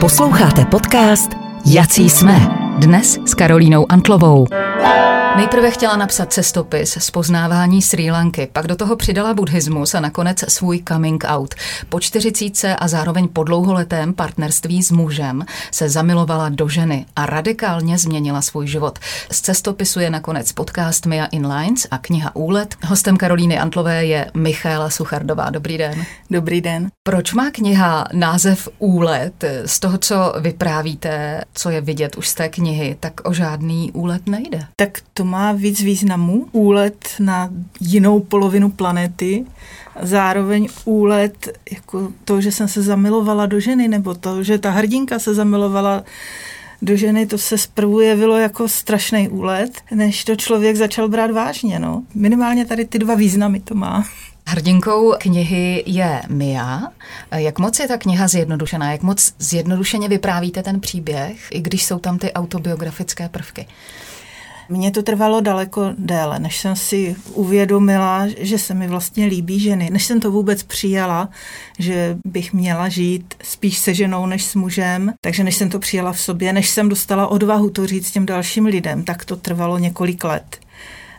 Posloucháte podcast Jací jsme. Dnes s Karolínou Antlovou. Nejprve chtěla napsat cestopis z poznávání Srí Lanky, pak do toho přidala buddhismus a nakonec svůj coming out. Po 40 a zároveň po dlouholetém partnerství s mužem se zamilovala do ženy a radikálně změnila svůj život. Z cestopisu je nakonec podcast Mia Inlines a kniha Úlet. Hostem Karolíny Antlové je Michaela Suchardová. Dobrý den. Dobrý den. Proč má kniha název Úlet? Z toho, co vyprávíte, co je vidět už z té knihy, tak o žádný úlet nejde. Tak to má víc významů. Úlet na jinou polovinu planety, zároveň úlet jako to, že jsem se zamilovala do ženy, nebo to, že ta hrdinka se zamilovala do ženy, to se zprvu jevilo jako strašný úlet, než to člověk začal brát vážně. No. Minimálně tady ty dva významy to má. Hrdinkou knihy je Mia. Jak moc je ta kniha zjednodušená? Jak moc zjednodušeně vyprávíte ten příběh, i když jsou tam ty autobiografické prvky? Mně to trvalo daleko déle, než jsem si uvědomila, že se mi vlastně líbí ženy. Než jsem to vůbec přijala, že bych měla žít spíš se ženou než s mužem, takže než jsem to přijala v sobě, než jsem dostala odvahu to říct těm dalším lidem, tak to trvalo několik let.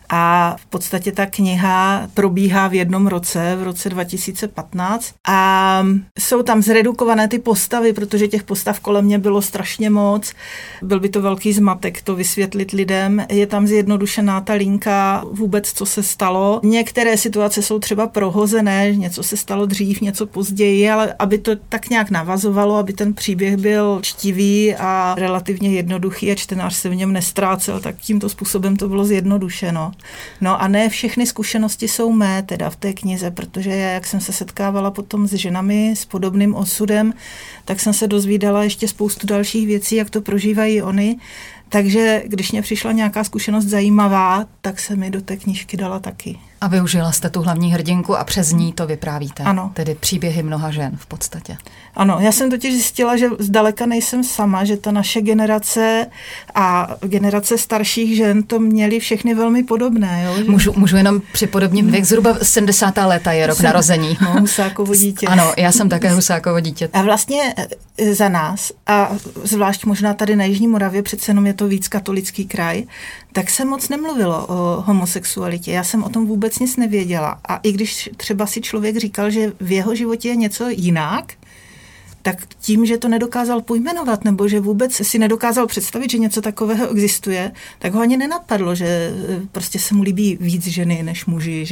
A v podstatě ta kniha probíhá v jednom roce, v roce 2015. A jsou tam zredukované ty postavy, protože těch postav kolem mě bylo strašně moc. Byl by to velký zmatek to vysvětlit lidem. Je tam zjednodušená ta linka vůbec, co se stalo. Některé situace jsou třeba prohozené, něco se stalo dřív, něco později, ale aby to tak nějak navazovalo, aby ten příběh byl čtivý a relativně jednoduchý a čtenář se v něm nestrácel, tak tímto způsobem to bylo zjednodušeno. No a ne všechny zkušenosti jsou mé teda v té knize, protože já, jak jsem se setkávala potom s ženami s podobným osudem, tak jsem se dozvídala ještě spoustu dalších věcí, jak to prožívají oni. Takže když mě přišla nějaká zkušenost zajímavá, tak se mi do té knížky dala taky. A využila jste tu hlavní hrdinku a přes ní to vyprávíte. Ano. Tedy příběhy mnoha žen v podstatě. Ano, já jsem totiž zjistila, že zdaleka nejsem sama, že ta naše generace a generace starších žen to měly všechny velmi podobné. Jo? Že... Můžu jenom připodobnit věk, zhruba 70. léta je rok narození. No, Husákovo dítě. Ano, já jsem také Husákovo dítě. A vlastně za nás, a zvlášť možná tady na Jižní Moravě, přece jenom je to víc katolický kraj, tak se moc nemluvilo o homosexualitě. Já jsem o tom vůbec nic nevěděla. A i když třeba si člověk říkal, že v jeho životě je něco jinak, tak tím, že to nedokázal pojmenovat, nebo že vůbec si nedokázal představit, že něco takového existuje, tak ho ani nenapadlo, že prostě se mu líbí víc ženy než muži,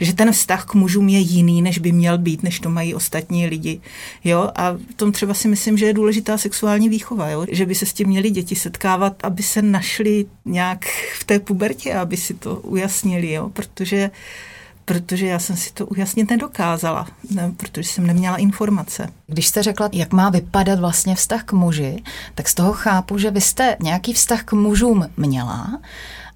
že ten vztah k mužům je jiný, než by měl být, než to mají ostatní lidi. Jo? A v tom třeba si myslím, že je důležitá sexuální výchova, jo? Že by se s tím měli děti setkávat, aby se našli nějak v té pubertě, aby si to ujasnili, jo? Protože já jsem si to ujasnit nedokázala, ne, protože jsem neměla informace. Když jste řekla, jak má vypadat vlastně vztah k muži, tak z toho chápu, že vy jste nějaký vztah k mužům měla,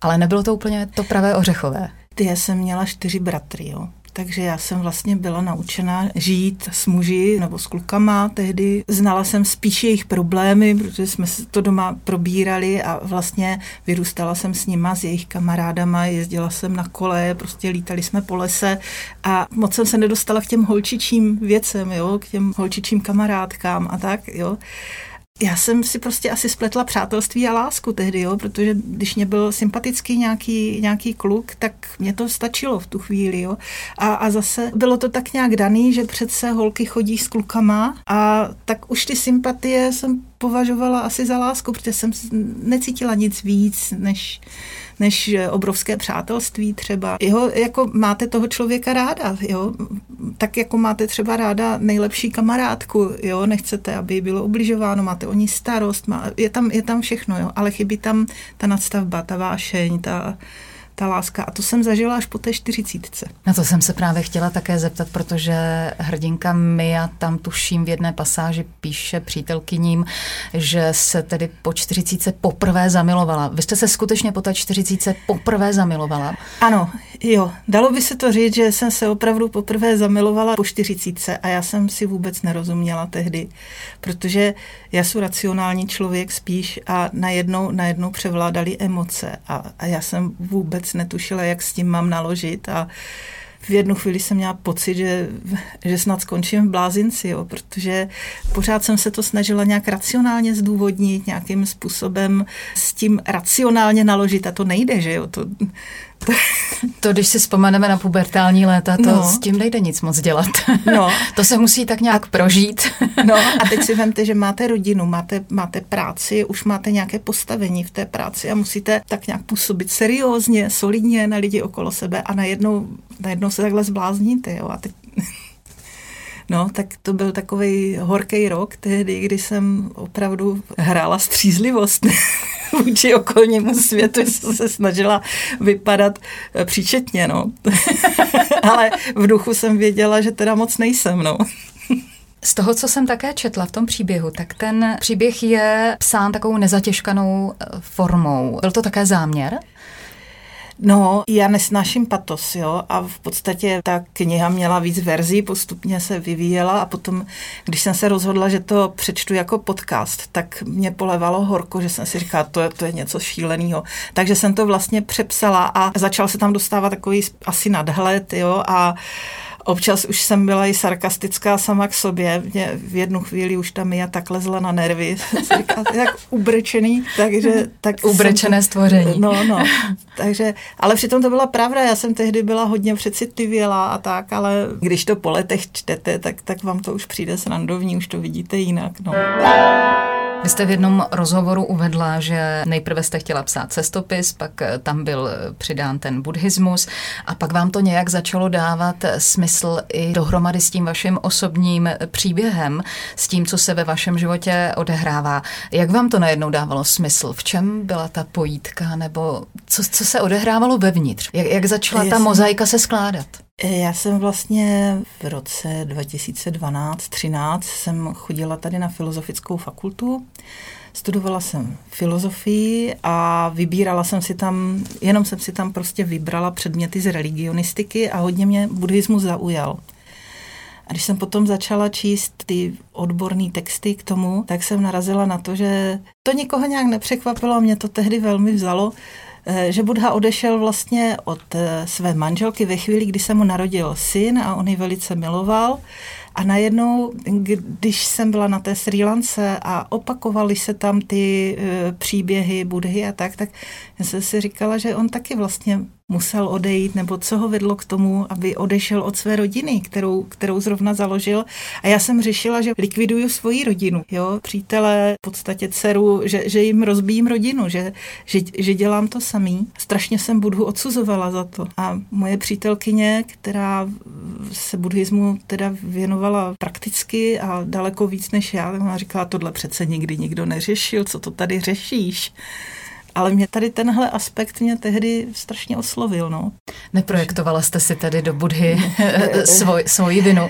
ale nebylo to úplně to pravé ořechové. Já jsem měla 4 bratry, jo. Takže já jsem vlastně byla naučena žít s muži nebo s klukama tehdy. Znala jsem spíš jejich problémy, protože jsme to doma probírali a vlastně vyrůstala jsem s nima, s jejich kamarádama, jezdila jsem na kole, prostě lítali jsme po lese a moc jsem se nedostala k těm holčičím věcem, jo, k těm holčičím kamarádkám a tak, jo. Já jsem si prostě asi spletla přátelství a lásku tehdy, jo, protože když mě byl sympatický nějaký kluk, tak mě to stačilo v tu chvíli. Jo. A zase bylo to tak nějak daný, že přece holky chodí s klukama a tak už ty sympatie jsem považovala asi za lásku, protože jsem necítila nic víc než obrovské přátelství třeba. Jo, jako máte toho člověka ráda, jo? Tak jako máte třeba ráda nejlepší kamarádku, jo? Nechcete, aby bylo ubližováno, máte o ní starost, je tam všechno, jo? Ale chybí tam ta nadstavba, ta vášeň, ta láska. A to jsem zažila až po té 40. Na to jsem se právě chtěla také zeptat, protože hrdinka Mia tam tuším v jedné pasáži píše přítelkyním, že se tedy po 40 poprvé zamilovala. Vy jste se skutečně po té 40 poprvé zamilovala? Ano, jo. Dalo by se to říct, že jsem se opravdu poprvé zamilovala po 40 a já jsem si vůbec nerozuměla tehdy, protože já jsem racionální člověk spíš a najednou převládaly emoce a já jsem vůbec netušila, jak s tím mám naložit a v jednu chvíli jsem měla pocit, že snad skončím v blázinci, jo, protože pořád jsem se to snažila nějak racionálně zdůvodnit, nějakým způsobem s tím racionálně naložit a to nejde, že jo, To, když si vzpomeneme na pubertální léta, to no. S tím nejde nic moc dělat. No. To se musí tak nějak prožít. No a teď si vemte, že máte rodinu, máte práci, už máte nějaké postavení v té práci a musíte tak nějak působit seriózně, solidně na lidi okolo sebe a najednou se takhle zblázníte. Jo? A teď... No, tak to byl takovej horkej rok tehdy, kdy jsem opravdu hrála střízlivost vůči okolnímu světu, jsem se snažila vypadat příčetně, no. Ale v duchu jsem věděla, že teda moc nejsem, no. Z toho, co jsem také četla v tom příběhu, tak ten příběh je psán takovou nezatěžkanou formou. Byl to také záměr? No, já nesnáším patos, jo, a v podstatě ta kniha měla víc verzí, postupně se vyvíjela a potom, když jsem se rozhodla, že to přečtu jako podcast, tak mě polevalo horko, že jsem si říkala, to je něco šíleného. Takže jsem to vlastně přepsala a začal se tam dostávat takový asi nadhled, jo, a občas už jsem byla i sarkastická sama k sobě. Mě v jednu chvíli už tam já tak lezla na nervy. Říkala, tak ubrečený. Ubrečené stvoření. No. Takže, ale přitom to byla pravda. Já jsem tehdy byla hodně přecitlivěla a tak, ale když to po letech čtete, tak vám to už přijde srandovní, už to vidíte jinak. No. Vy jste v jednom rozhovoru uvedla, že nejprve jste chtěla psát cestopis, pak tam byl přidán ten buddhismus a pak vám to nějak začalo dávat smysl i dohromady s tím vaším osobním příběhem, s tím, co se ve vašem životě odehrává. Jak vám to najednou dávalo smysl? V čem byla ta pojítka nebo co se odehrávalo vevnitř? Jak začala ta mozaika se skládat? Já jsem vlastně v roce 2012-13 jsem chodila tady na Filozofickou fakultu, studovala jsem filozofii a vybírala jsem si tam, jenom jsem si tam prostě vybrala předměty z religionistiky a hodně mě buddhismus zaujal. A když jsem potom začala číst ty odborné texty k tomu, tak jsem narazila na to, že to nikoho nějak nepřekvapilo a mě to tehdy velmi vzalo, že Buddha odešel vlastně od své manželky ve chvíli, kdy se mu narodil syn a on ji velice miloval. A najednou, když jsem byla na té Sri Lance a opakovaly se tam ty příběhy Budhy a tak jsem si říkala, že on taky vlastně musel odejít, nebo co ho vedlo k tomu, aby odešel od své rodiny, kterou zrovna založil. A já jsem řešila, že likviduju svoji rodinu, jo, přítele, v podstatě dceru, že jim rozbijím rodinu, že dělám to samý. Strašně jsem Budhu odsuzovala za to. A moje přítelkyně, která se buddhismu teda věnovala prakticky a daleko víc než já, tak ona říkala, tohle přece nikdy nikdo neřešil, co to tady řešíš? Ale mě tady tenhle aspekt mě tehdy strašně oslovil, no. Neprojektovala jste si tedy do Budhy svoji vinu,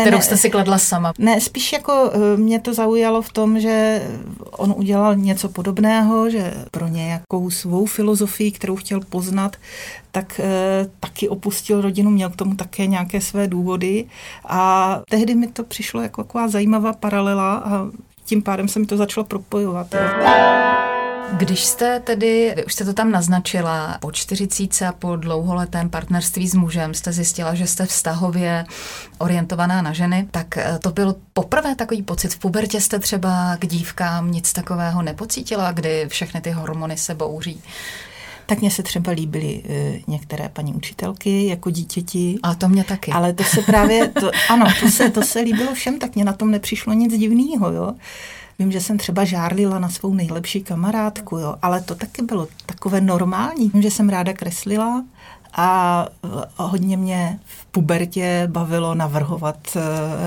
kterou jste si kladla sama. Ne, spíš jako mě to zaujalo v tom, že on udělal něco podobného, že pro nějakou svou filozofii, kterou chtěl poznat, tak taky opustil rodinu, měl k tomu také nějaké své důvody a tehdy mi to přišlo jako taková zajímavá paralela a tím pádem se mi to začalo propojovat. Když jste tedy, vy už jste to tam naznačila, po 40 a po dlouholetém partnerství s mužem jste zjistila, že jste vztahově orientovaná na ženy, tak to byl poprvé takový pocit. V pubertě jste třeba k dívkám nic takového nepocítila, kdy všechny ty hormony se bouří. Tak mě se třeba líbily některé paní učitelky jako dítěti. A to mě taky. Ale to se právě, to se líbilo všem, tak mě na tom nepřišlo nic divného, jo. Vím, že jsem třeba žárlila na svou nejlepší kamarádku, jo, ale to taky bylo takové normální. Vím, že jsem ráda kreslila a hodně mě v pubertě bavilo navrhovat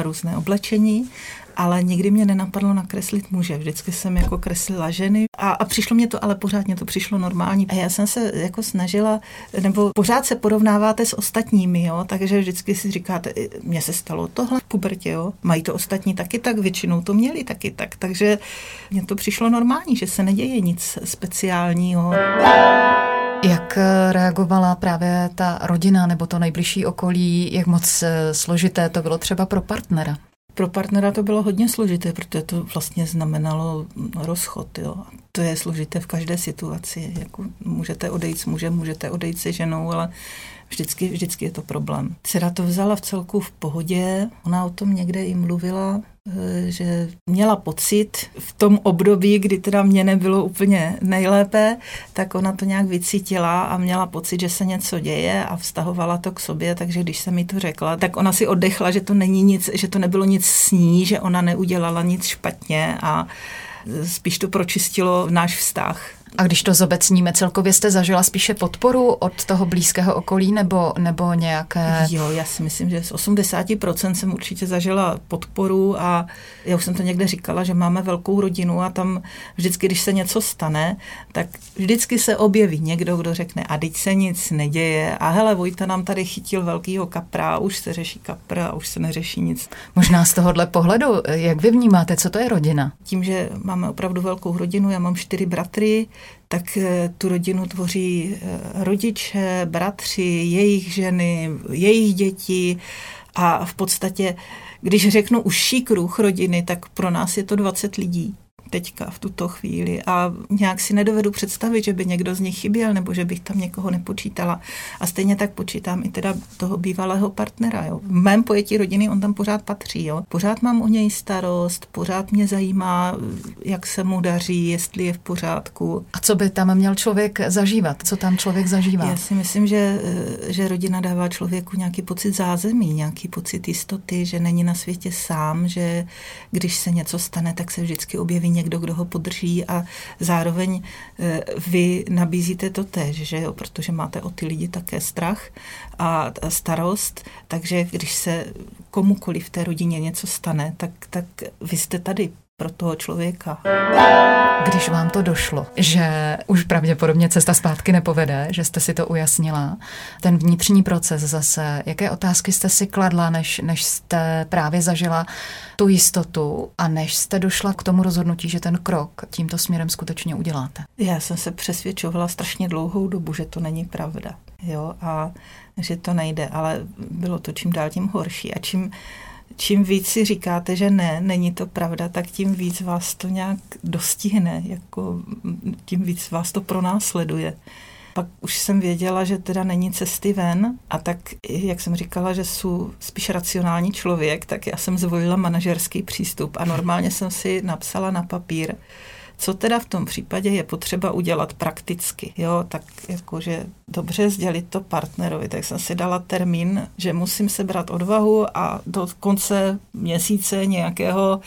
různé oblečení, ale nikdy mě nenapadlo nakreslit muže. Vždycky jsem jako kreslila ženy a přišlo mě to, ale pořád mě to přišlo normální. A já jsem se jako snažila, nebo pořád se porovnáváte s ostatními, jo, takže vždycky si říkáte, mně se stalo tohle v pubertě, jo, mají to ostatní taky tak, většinou to měli taky tak, takže mně to přišlo normální, že se neděje nic speciálního. Jak reagovala právě ta rodina nebo to nejbližší okolí, jak moc složité to bylo třeba pro partnera? Pro partnera to bylo hodně složité, protože to vlastně znamenalo rozchod, jo. To je složité v každé situaci. Jako můžete odejít s mužem, můžete odejít se ženou, ale vždycky je to problém. Dcera to vzala v celku v pohodě, ona o tom někde i mluvila, že měla pocit v tom období, kdy teda mě nebylo úplně nejlépe, tak ona to nějak vycítila a měla pocit, že se něco děje a vztahovala to k sobě, takže když jsem jí to řekla, tak ona si oddechla, že to není nic, že to nebylo nic s ní, že ona neudělala nic špatně a spíš to pročistilo náš vztah. A když to zobecníme, celkově jste zažila spíše podporu od toho blízkého okolí nebo nějaké... Jo, já si myslím, že z 80% jsem určitě zažila podporu a já už jsem to někde říkala, že máme velkou rodinu a tam vždycky, když se něco stane, tak vždycky se objeví někdo, kdo řekne, a teď se nic neděje a hele, Vojta nám tady chytil velkýho kapra, už se řeší kapr a už se neřeší nic. Možná z tohohle pohledu, jak vy vnímáte, co to je rodina? Tím, že máme opravdu velkou rodinu, já mám 4 bratry, tak tu rodinu tvoří rodiče, bratři, jejich ženy, jejich děti a v podstatě, když řeknu užší kruh rodiny, tak pro nás je to 20 lidí teďka v tuto chvíli a nějak si nedovedu představit, že by někdo z nich chyběl nebo že bych tam někoho nepočítala a stejně tak počítám i teda toho bývalého partnera. Jo. V mém pojetí rodiny on tam pořád patří, jo. Pořád mám o něj starost, pořád mě zajímá, jak se mu daří, jestli je v pořádku. A co by tam měl člověk zažívat? Co tam člověk zažívá? Já si myslím, že rodina dává člověku nějaký pocit zázemí, nějaký pocit jistoty, že není na světě sám, že když se něco stane, tak se vždycky objeví někdo, kdo ho podrží a zároveň vy nabízíte to též, že jo, protože máte o ty lidi také strach a starost, takže když se komukoliv v té rodině něco stane, tak vy jste tady pro toho člověka. Když vám to došlo, že už pravděpodobně cesta zpátky nepovede, že jste si to ujasnila, ten vnitřní proces zase, jaké otázky jste si kladla, než jste právě zažila tu jistotu a než jste došla k tomu rozhodnutí, že ten krok tímto směrem skutečně uděláte? Já jsem se přesvědčovala strašně dlouhou dobu, že to není pravda, jo, a že to nejde, ale bylo to čím dál tím horší a čím víc si říkáte, že ne, není to pravda, tak tím víc vás to nějak dostihne, jako tím víc vás to pronásleduje. Pak už jsem věděla, že teda není cesty ven a tak, jak jsem říkala, že jsou spíš racionální člověk, tak já jsem zvolila manažerský přístup a normálně jsem si napsala na papír, co teda v tom případě je potřeba udělat prakticky, jo, tak jakože dobře sdělit to partnerovi, tak jsem si dala termín, že musím sebrat odvahu a do konce měsíce nějakého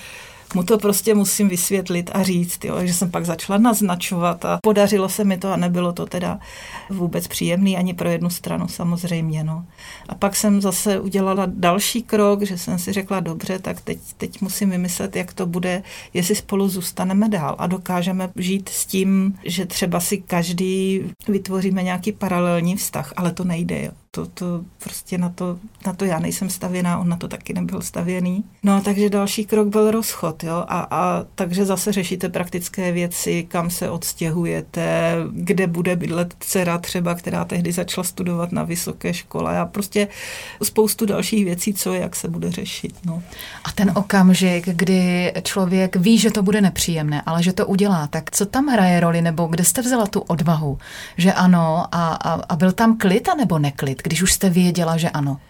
mu to prostě musím vysvětlit a říct, jo, že jsem pak začala naznačovat a podařilo se mi to a nebylo to teda vůbec příjemný ani pro jednu stranu samozřejmě, no. A pak jsem zase udělala další krok, že jsem si řekla, dobře, tak teď musím vymyslet, jak to bude, jestli spolu zůstaneme dál a dokážeme žít s tím, že třeba si každý vytvoříme nějaký paralelní vztah, ale to nejde, jo. To prostě na to já nejsem stavěná, on na to taky nebyl stavěný. No takže další krok byl rozchod, jo, a takže zase řešíte praktické věci, kam se odstěhujete, kde bude bydlet dcera třeba, která tehdy začala studovat na vysoké škole a prostě spoustu dalších věcí, co jak se bude řešit, no. A ten okamžik, kdy člověk ví, že to bude nepříjemné, ale že to udělá, tak co tam hraje roli, nebo kde jste vzala tu odvahu, že ano a byl tam klid a nebo neklid? Když už jste věděla, že ano.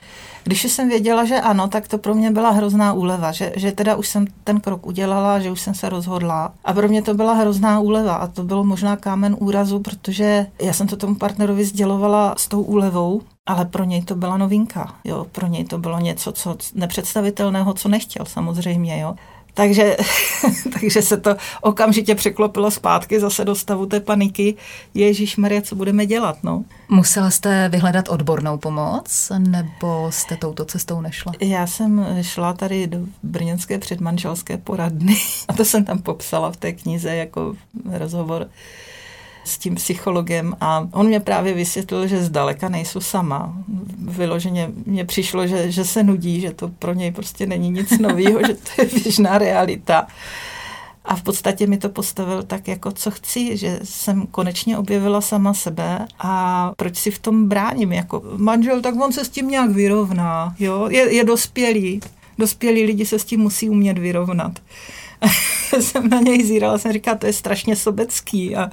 Když jsem věděla, že ano, tak to pro mě byla hrozná úleva, že teda už jsem ten krok udělala, že už jsem se rozhodla. A pro mě to byla hrozná úleva a to bylo možná kámen úrazu, protože já jsem to tomu partnerovi sdělovala s tou úlevou, ale pro něj to byla novinka, jo, pro něj to bylo něco, co nepředstavitelného, co nechtěl samozřejmě, jo. Takže se to okamžitě překlopilo zpátky zase do stavu té paniky. Ježišmarja, co budeme dělat, no? Musela jste vyhledat odbornou pomoc, nebo jste touto cestou nešla? Já jsem šla tady do Brněnské předmanželské poradny a to jsem tam popsala v té knize jako rozhovor s tím psychologem a on mě právě vysvětlil, že zdaleka nejsou sama. Vyloženě mě přišlo, že se nudí, že to pro něj prostě není nic novýho, že to je běžná realita. A v podstatě mi to postavil tak, jako co chci, že jsem konečně objevila sama sebe a proč si v tom bráním, jako manžel, tak on se s tím nějak vyrovná, jo, je dospělý. Dospělí lidi se s tím musí umět vyrovnat. Jsem na něj zírala, jsem říkala, to je strašně sobecký a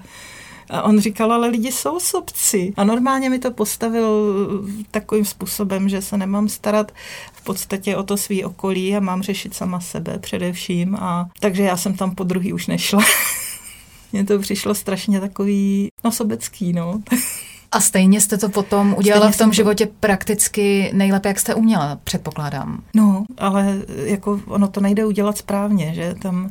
A on říkal, ale lidi jsou sobci. A normálně mi to postavil takovým způsobem, že se nemám starat v podstatě o to svý okolí a mám řešit sama sebe především. A takže já jsem tam po druhý už nešla. Mně to přišlo strašně takový sobecký, no. A stejně jste to potom udělala v tom životě prakticky nejlépe, jak jste uměla, předpokládám. No, ale jako ono to nejde udělat správně, že tam,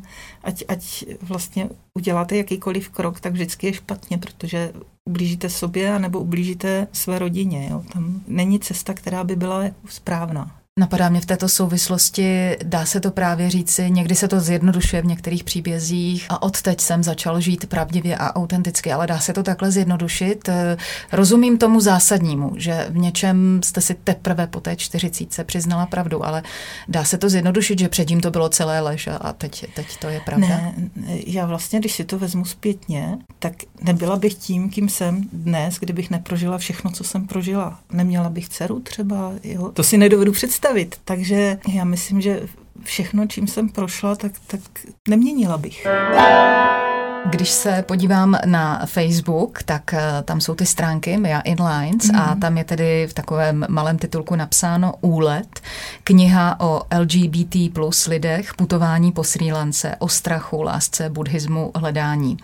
ať vlastně uděláte jakýkoliv krok, tak vždycky je špatně, protože ublížíte sobě anebo ublížíte své rodině, jo. Tam není cesta, která by byla jako správná. Napadá mě v této souvislosti, dá se to právě říci, někdy se to zjednodušuje v některých příbězích a odteď jsem začal žít pravdivě a autenticky, ale dá se to takhle zjednodušit. Rozumím tomu zásadnímu, že v něčem jste si teprve po té 40 přiznala pravdu, ale dá se to zjednodušit, že předtím to bylo celé lež a teď to je pravda? Ne, já vlastně, když si to vezmu zpětně, tak nebyla bych tím, kým jsem dnes, kdybych neprožila všechno, co jsem prožila. Neměla bych dceru třeba, jo? To si nedovedu představit. Takže já myslím, že všechno, čím jsem prošla, tak neměnila bych. Když se podívám na Facebook, tak tam jsou ty stránky Mia Inlines a tam je tedy v takovém malém titulku napsáno Úlet, kniha o LGBT plus lidech, putování po Srí Lance, o strachu, lásce, buddhismu, hledání.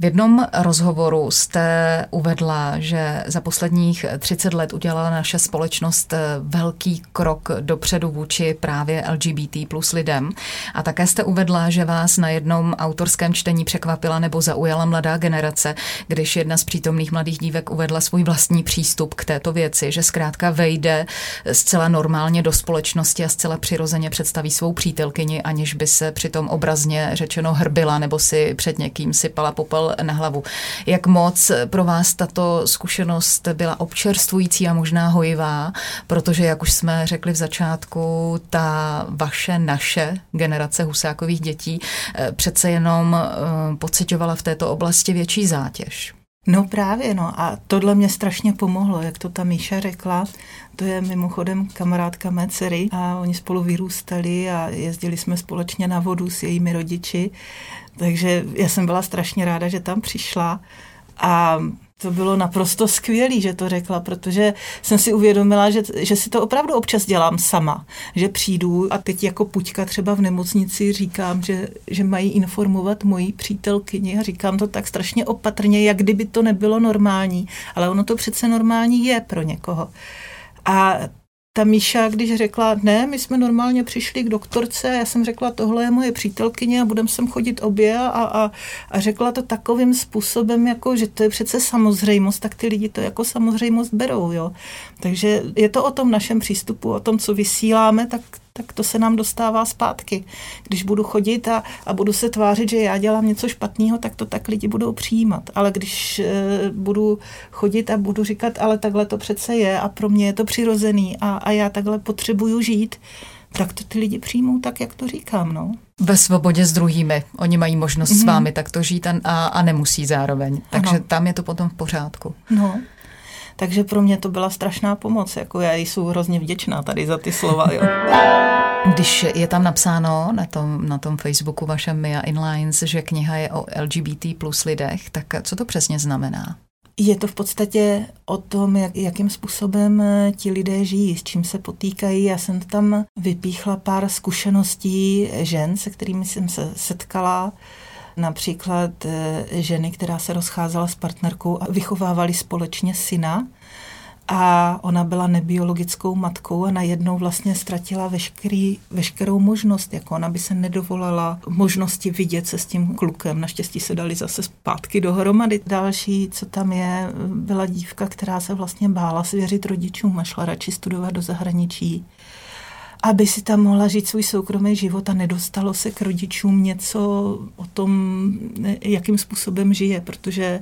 V jednom rozhovoru jste uvedla, že za posledních 30 let udělala naše společnost velký krok dopředu vůči právě LGBT plus lidem. A také jste uvedla, že vás na jednom autorském čtení překvapila nebo zaujala mladá generace, když jedna z přítomných mladých dívek uvedla svůj vlastní přístup k této věci, že zkrátka vejde zcela normálně do společnosti a zcela přirozeně představí svou přítelkyni, aniž by se přitom obrazně řečeno hrbila nebo si před někým sypala popel na hlavu. Jak moc pro vás tato zkušenost byla občerstvující a možná hojivá, protože, jak už jsme řekli v začátku, ta vaše, naše generace Husákových dětí přece jenom pociťovala v této oblasti větší zátěž. No právě, no a tohle mě strašně pomohlo, jak to ta Míša řekla, to je mimochodem kamarádka mé dcery a oni spolu vyrůstali a jezdili jsme společně na vodu s jejími rodiči, takže já jsem byla strašně ráda, že tam přišla a to bylo naprosto skvělý, že to řekla, protože jsem si uvědomila, že si to opravdu občas dělám sama, že přijdu a teď jako Puťka třeba v nemocnici říkám, že mají informovat moji přítelkyni a říkám to tak strašně opatrně, jak kdyby to nebylo normální, ale ono to přece normální je pro někoho. A ta Míša, když řekla, ne, my jsme normálně přišli k doktorce, já jsem řekla, tohle je moje přítelkyně a budeme sem chodit obě a řekla to takovým způsobem, jako, že to je přece samozřejmost, tak ty lidi to jako samozřejmost berou, jo. Takže je to o tom našem přístupu, o tom, co vysíláme, tak to se nám dostává zpátky. Když budu chodit a budu se tvářit, že já dělám něco špatného, tak to tak lidi budou přijímat. Ale když budu chodit a budu říkat, ale takhle to přece je a pro mě je to přirozený a já takhle potřebuju žít, tak to ty lidi přijmou tak, jak to říkám, no. Ve svobodě s druhými. Oni mají možnost s vámi takto žít a nemusí zároveň. Takže tam je to potom v pořádku. No. Takže pro mě to byla strašná pomoc, jako já jsem hrozně vděčná tady za ty slova, jo. Když je tam napsáno na tom Facebooku vašem Mia Inlines, že kniha je o LGBT plus lidech, tak co to přesně znamená? Je to v podstatě o tom, jakým způsobem ti lidé žijí, s čím se potýkají. Já jsem tam vypíchla pár zkušeností žen, se kterými jsem se setkala. Například ženy, která se rozcházela s partnerkou a vychovávali společně syna a ona byla nebiologickou matkou a najednou vlastně ztratila veškerou možnost, jako ona by se nedovolala možnosti vidět se s tím klukem. Naštěstí se dali zase zpátky dohromady. Další, co tam je, byla dívka, která se vlastně bála svěřit rodičům a šla radši studovat do zahraničí, aby si tam mohla žít svůj soukromý život a nedostalo se k rodičům něco o tom, jakým způsobem žije, protože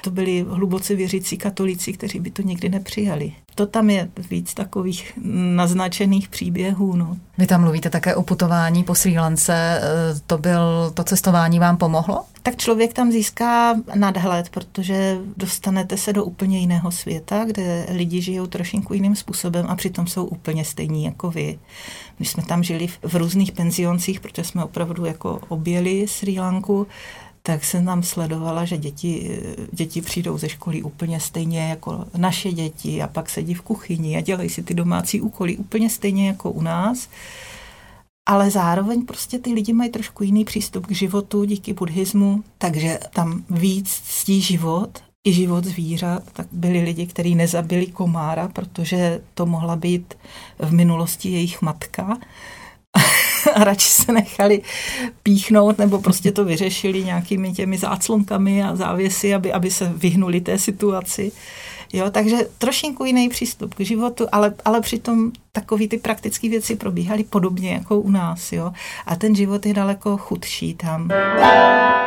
to byli hluboce věřící katolíci, kteří by to nikdy nepřijali. To tam je víc takových naznačených příběhů, no. Vy tam mluvíte také o putování po Srí Lance, to cestování vám pomohlo? Tak člověk tam získá nadhled, protože dostanete se do úplně jiného světa, kde lidi žijou trošinku jiným způsobem a přitom jsou úplně stejní jako vy. My jsme tam žili v různých penzioncích, protože jsme opravdu jako objeli Srí Lanku, tak jsem tam sledovala, že děti přijdou ze školy úplně stejně jako naše děti a pak sedí v kuchyni a dělají si ty domácí úkoly úplně stejně jako u nás. Ale zároveň prostě ty lidi mají trošku jiný přístup k životu díky buddhismu, takže tam víc ctí život i život zvířat. Tak byli lidi, kteří nezabili komára, protože to mohla být v minulosti jejich matka. A radši se nechali píchnout, nebo prostě to vyřešili nějakými těmi záclonkami a závěsy, aby se vyhnuli té situaci. Jo, takže trošinku jiný přístup k životu, ale přitom takový ty praktické věci probíhaly podobně jako u nás. Jo? A ten život je daleko chudší tam.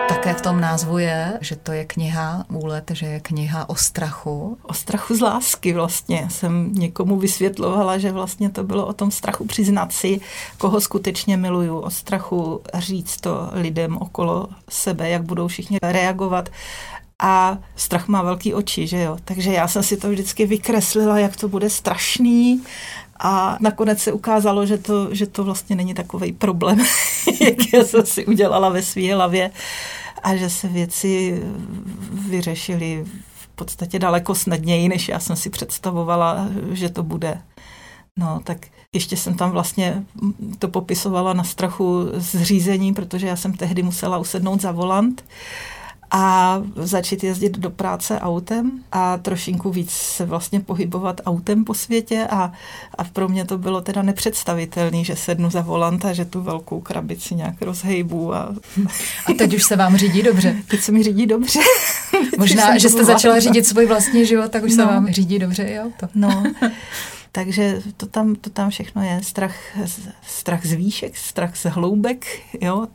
Také v tom názvu je, že to je kniha Úlet, že je kniha o strachu. O strachu z lásky vlastně. Jsem někomu vysvětlovala, že vlastně to bylo o tom strachu přiznat si, koho skutečně miluju, o strachu říct to lidem okolo sebe, jak budou všichni reagovat. A strach má velký oči, že jo? Takže já jsem si to vždycky vykreslila, jak to bude strašný a nakonec se ukázalo, že to vlastně není takovej problém, jak já jsem si udělala ve svý hlavě a že se věci vyřešily v podstatě daleko snadněji, než já jsem si představovala, že to bude. No, tak ještě jsem tam vlastně to popisovala na strachu z řízení, protože já jsem tehdy musela usednout za volant a začít jezdit do práce autem a trošinku víc se vlastně pohybovat autem po světě a pro mě to bylo teda nepředstavitelné, že sednu za volant a že tu velkou krabici nějak rozhejbu. A teď už se vám řídí dobře. Teď se mi řídí dobře. Možná, že jste začala řídit svůj vlastní život, tak už se vám řídí dobře i auto. No, takže to tam všechno je. Strach z výšek, strach z hloubek, jo,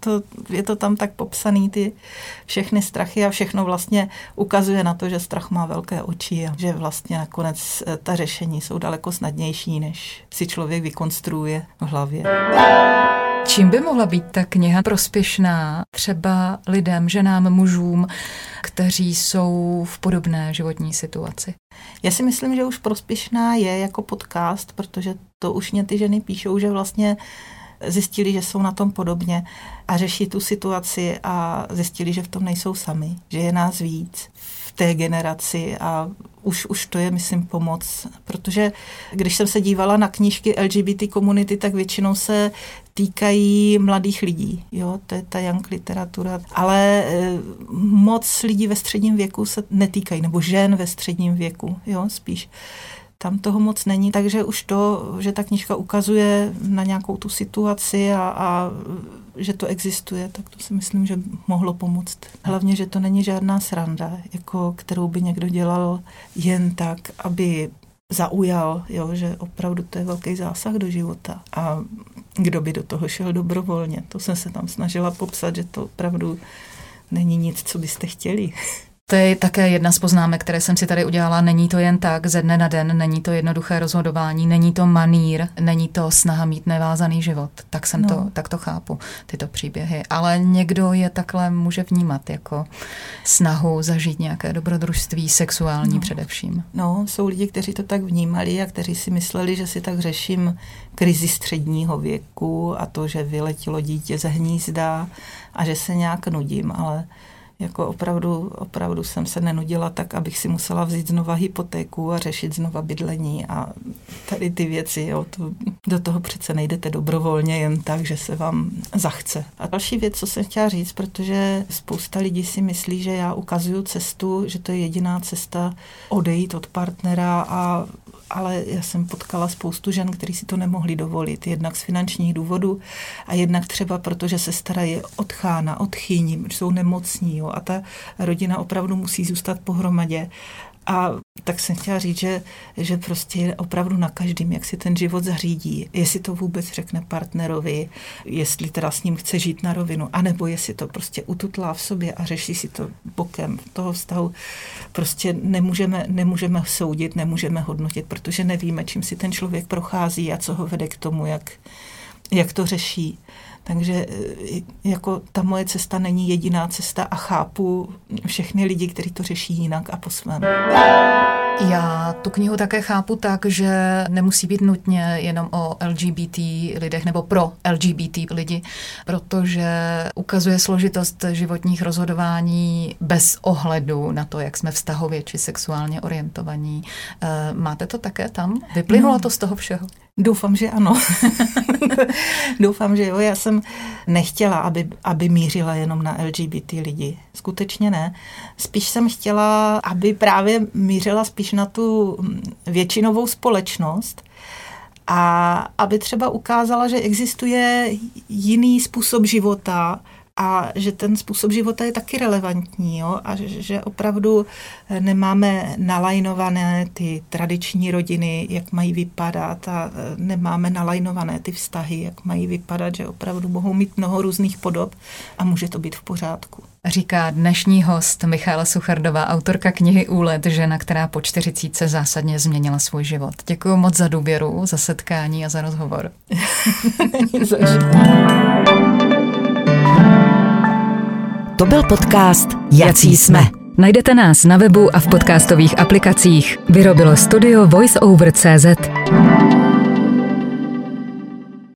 je to tam tak popsaný, ty všechny strachy a všechno vlastně ukazuje na to, že strach má velké oči a že vlastně nakonec ta řešení jsou daleko snadnější, než si člověk vykonstruuje v hlavě. Čím by mohla být ta kniha prospěšná třeba lidem, ženám, mužům, kteří jsou v podobné životní situaci? Já si myslím, že už prospěšná je jako podcast, protože to už mě ty ženy píšou, že vlastně zjistili, že jsou na tom podobně a řeší tu situaci a zjistili, že v tom nejsou sami, že je nás víc v té generaci a už to je, myslím, pomoc, protože když jsem se dívala na knížky LGBT komunity, tak většinou se týkají mladých lidí, jo, to je ta young literatura, ale moc lidí ve středním věku se netýkají, nebo žen ve středním věku, jo, spíš. Tam toho moc není, takže už to, že ta knížka ukazuje na nějakou tu situaci a že to existuje, tak to si myslím, že mohlo pomoct. Hlavně, že to není žádná sranda, jako kterou by někdo dělal jen tak, aby zaujal, jo, že opravdu to je velký zásah do života. A kdo by do toho šel dobrovolně? To jsem se tam snažila popsat, že to opravdu není nic, co byste chtěli. To je také jedna z poznámek, které jsem si tady udělala. Není to jen tak ze dne na den, není to jednoduché rozhodování, není to manýr, není to snaha mít nevázaný život. Tak to chápu, tyto příběhy. Ale někdo je takhle může vnímat jako snahu zažít nějaké dobrodružství, sexuální především. No, jsou lidi, kteří to tak vnímali a kteří si mysleli, že si tak řeším krizi středního věku a to, že vyletělo dítě ze hnízda a že se nějak nudím, ale jako opravdu jsem se nenudila tak, abych si musela vzít znova hypotéku a řešit znova bydlení a tady ty věci, jo, do toho přece nejdete dobrovolně jen tak, že se vám zachce. A další věc, co jsem chtěla říct, protože spousta lidí si myslí, že já ukazuju cestu, že to je jediná cesta odejít od partnera, ale já jsem potkala spoustu žen, kteří si to nemohli dovolit, jednak z finančních důvodů a jednak třeba protože se starají od chána, od chyní, jsou nemocní, jo, a ta rodina opravdu musí zůstat pohromadě. A tak jsem chtěla říct, že prostě opravdu na každém, jak si ten život zařídí, jestli to vůbec řekne partnerovi, jestli teda s ním chce žít na rovinu, anebo jestli to prostě ututlá v sobě a řeší si to bokem toho vztahu. Prostě nemůžeme soudit, nemůžeme hodnotit, protože nevíme, čím si ten člověk prochází a co ho vede k tomu, jak to řeší. Takže jako ta moje cesta není jediná cesta a chápu všechny lidi, kteří to řeší jinak a po svém. Já tu knihu také chápu tak, že nemusí být nutně jenom o LGBT lidech nebo pro LGBT lidi, protože ukazuje složitost životních rozhodování bez ohledu na to, jak jsme vztahově či sexuálně orientovaní. Máte to také tam? Vyplynulo to z toho všeho? Doufám, že ano. Doufám, že jo. Já jsem nechtěla, aby mířila jenom na LGBT lidi. Skutečně ne. Spíš jsem chtěla, aby právě mířila spíš na tu většinovou společnost a aby třeba ukázala, že existuje jiný způsob života a že ten způsob života je taky relevantní, jo? A že opravdu nemáme nalajnované ty tradiční rodiny, jak mají vypadat, a nemáme nalajnované ty vztahy, jak mají vypadat, že opravdu mohou mít mnoho různých podob a může to být v pořádku. Říká dnešní host Michaela Suchardová, autorka knihy Úlet, žena, která po 40 zásadně změnila svůj život. Děkuji moc za důvěru, za setkání a za rozhovor. To byl podcast Jací jsme. Najdete nás na webu a v podcastových aplikacích. Vyrobilo studio voiceover.cz.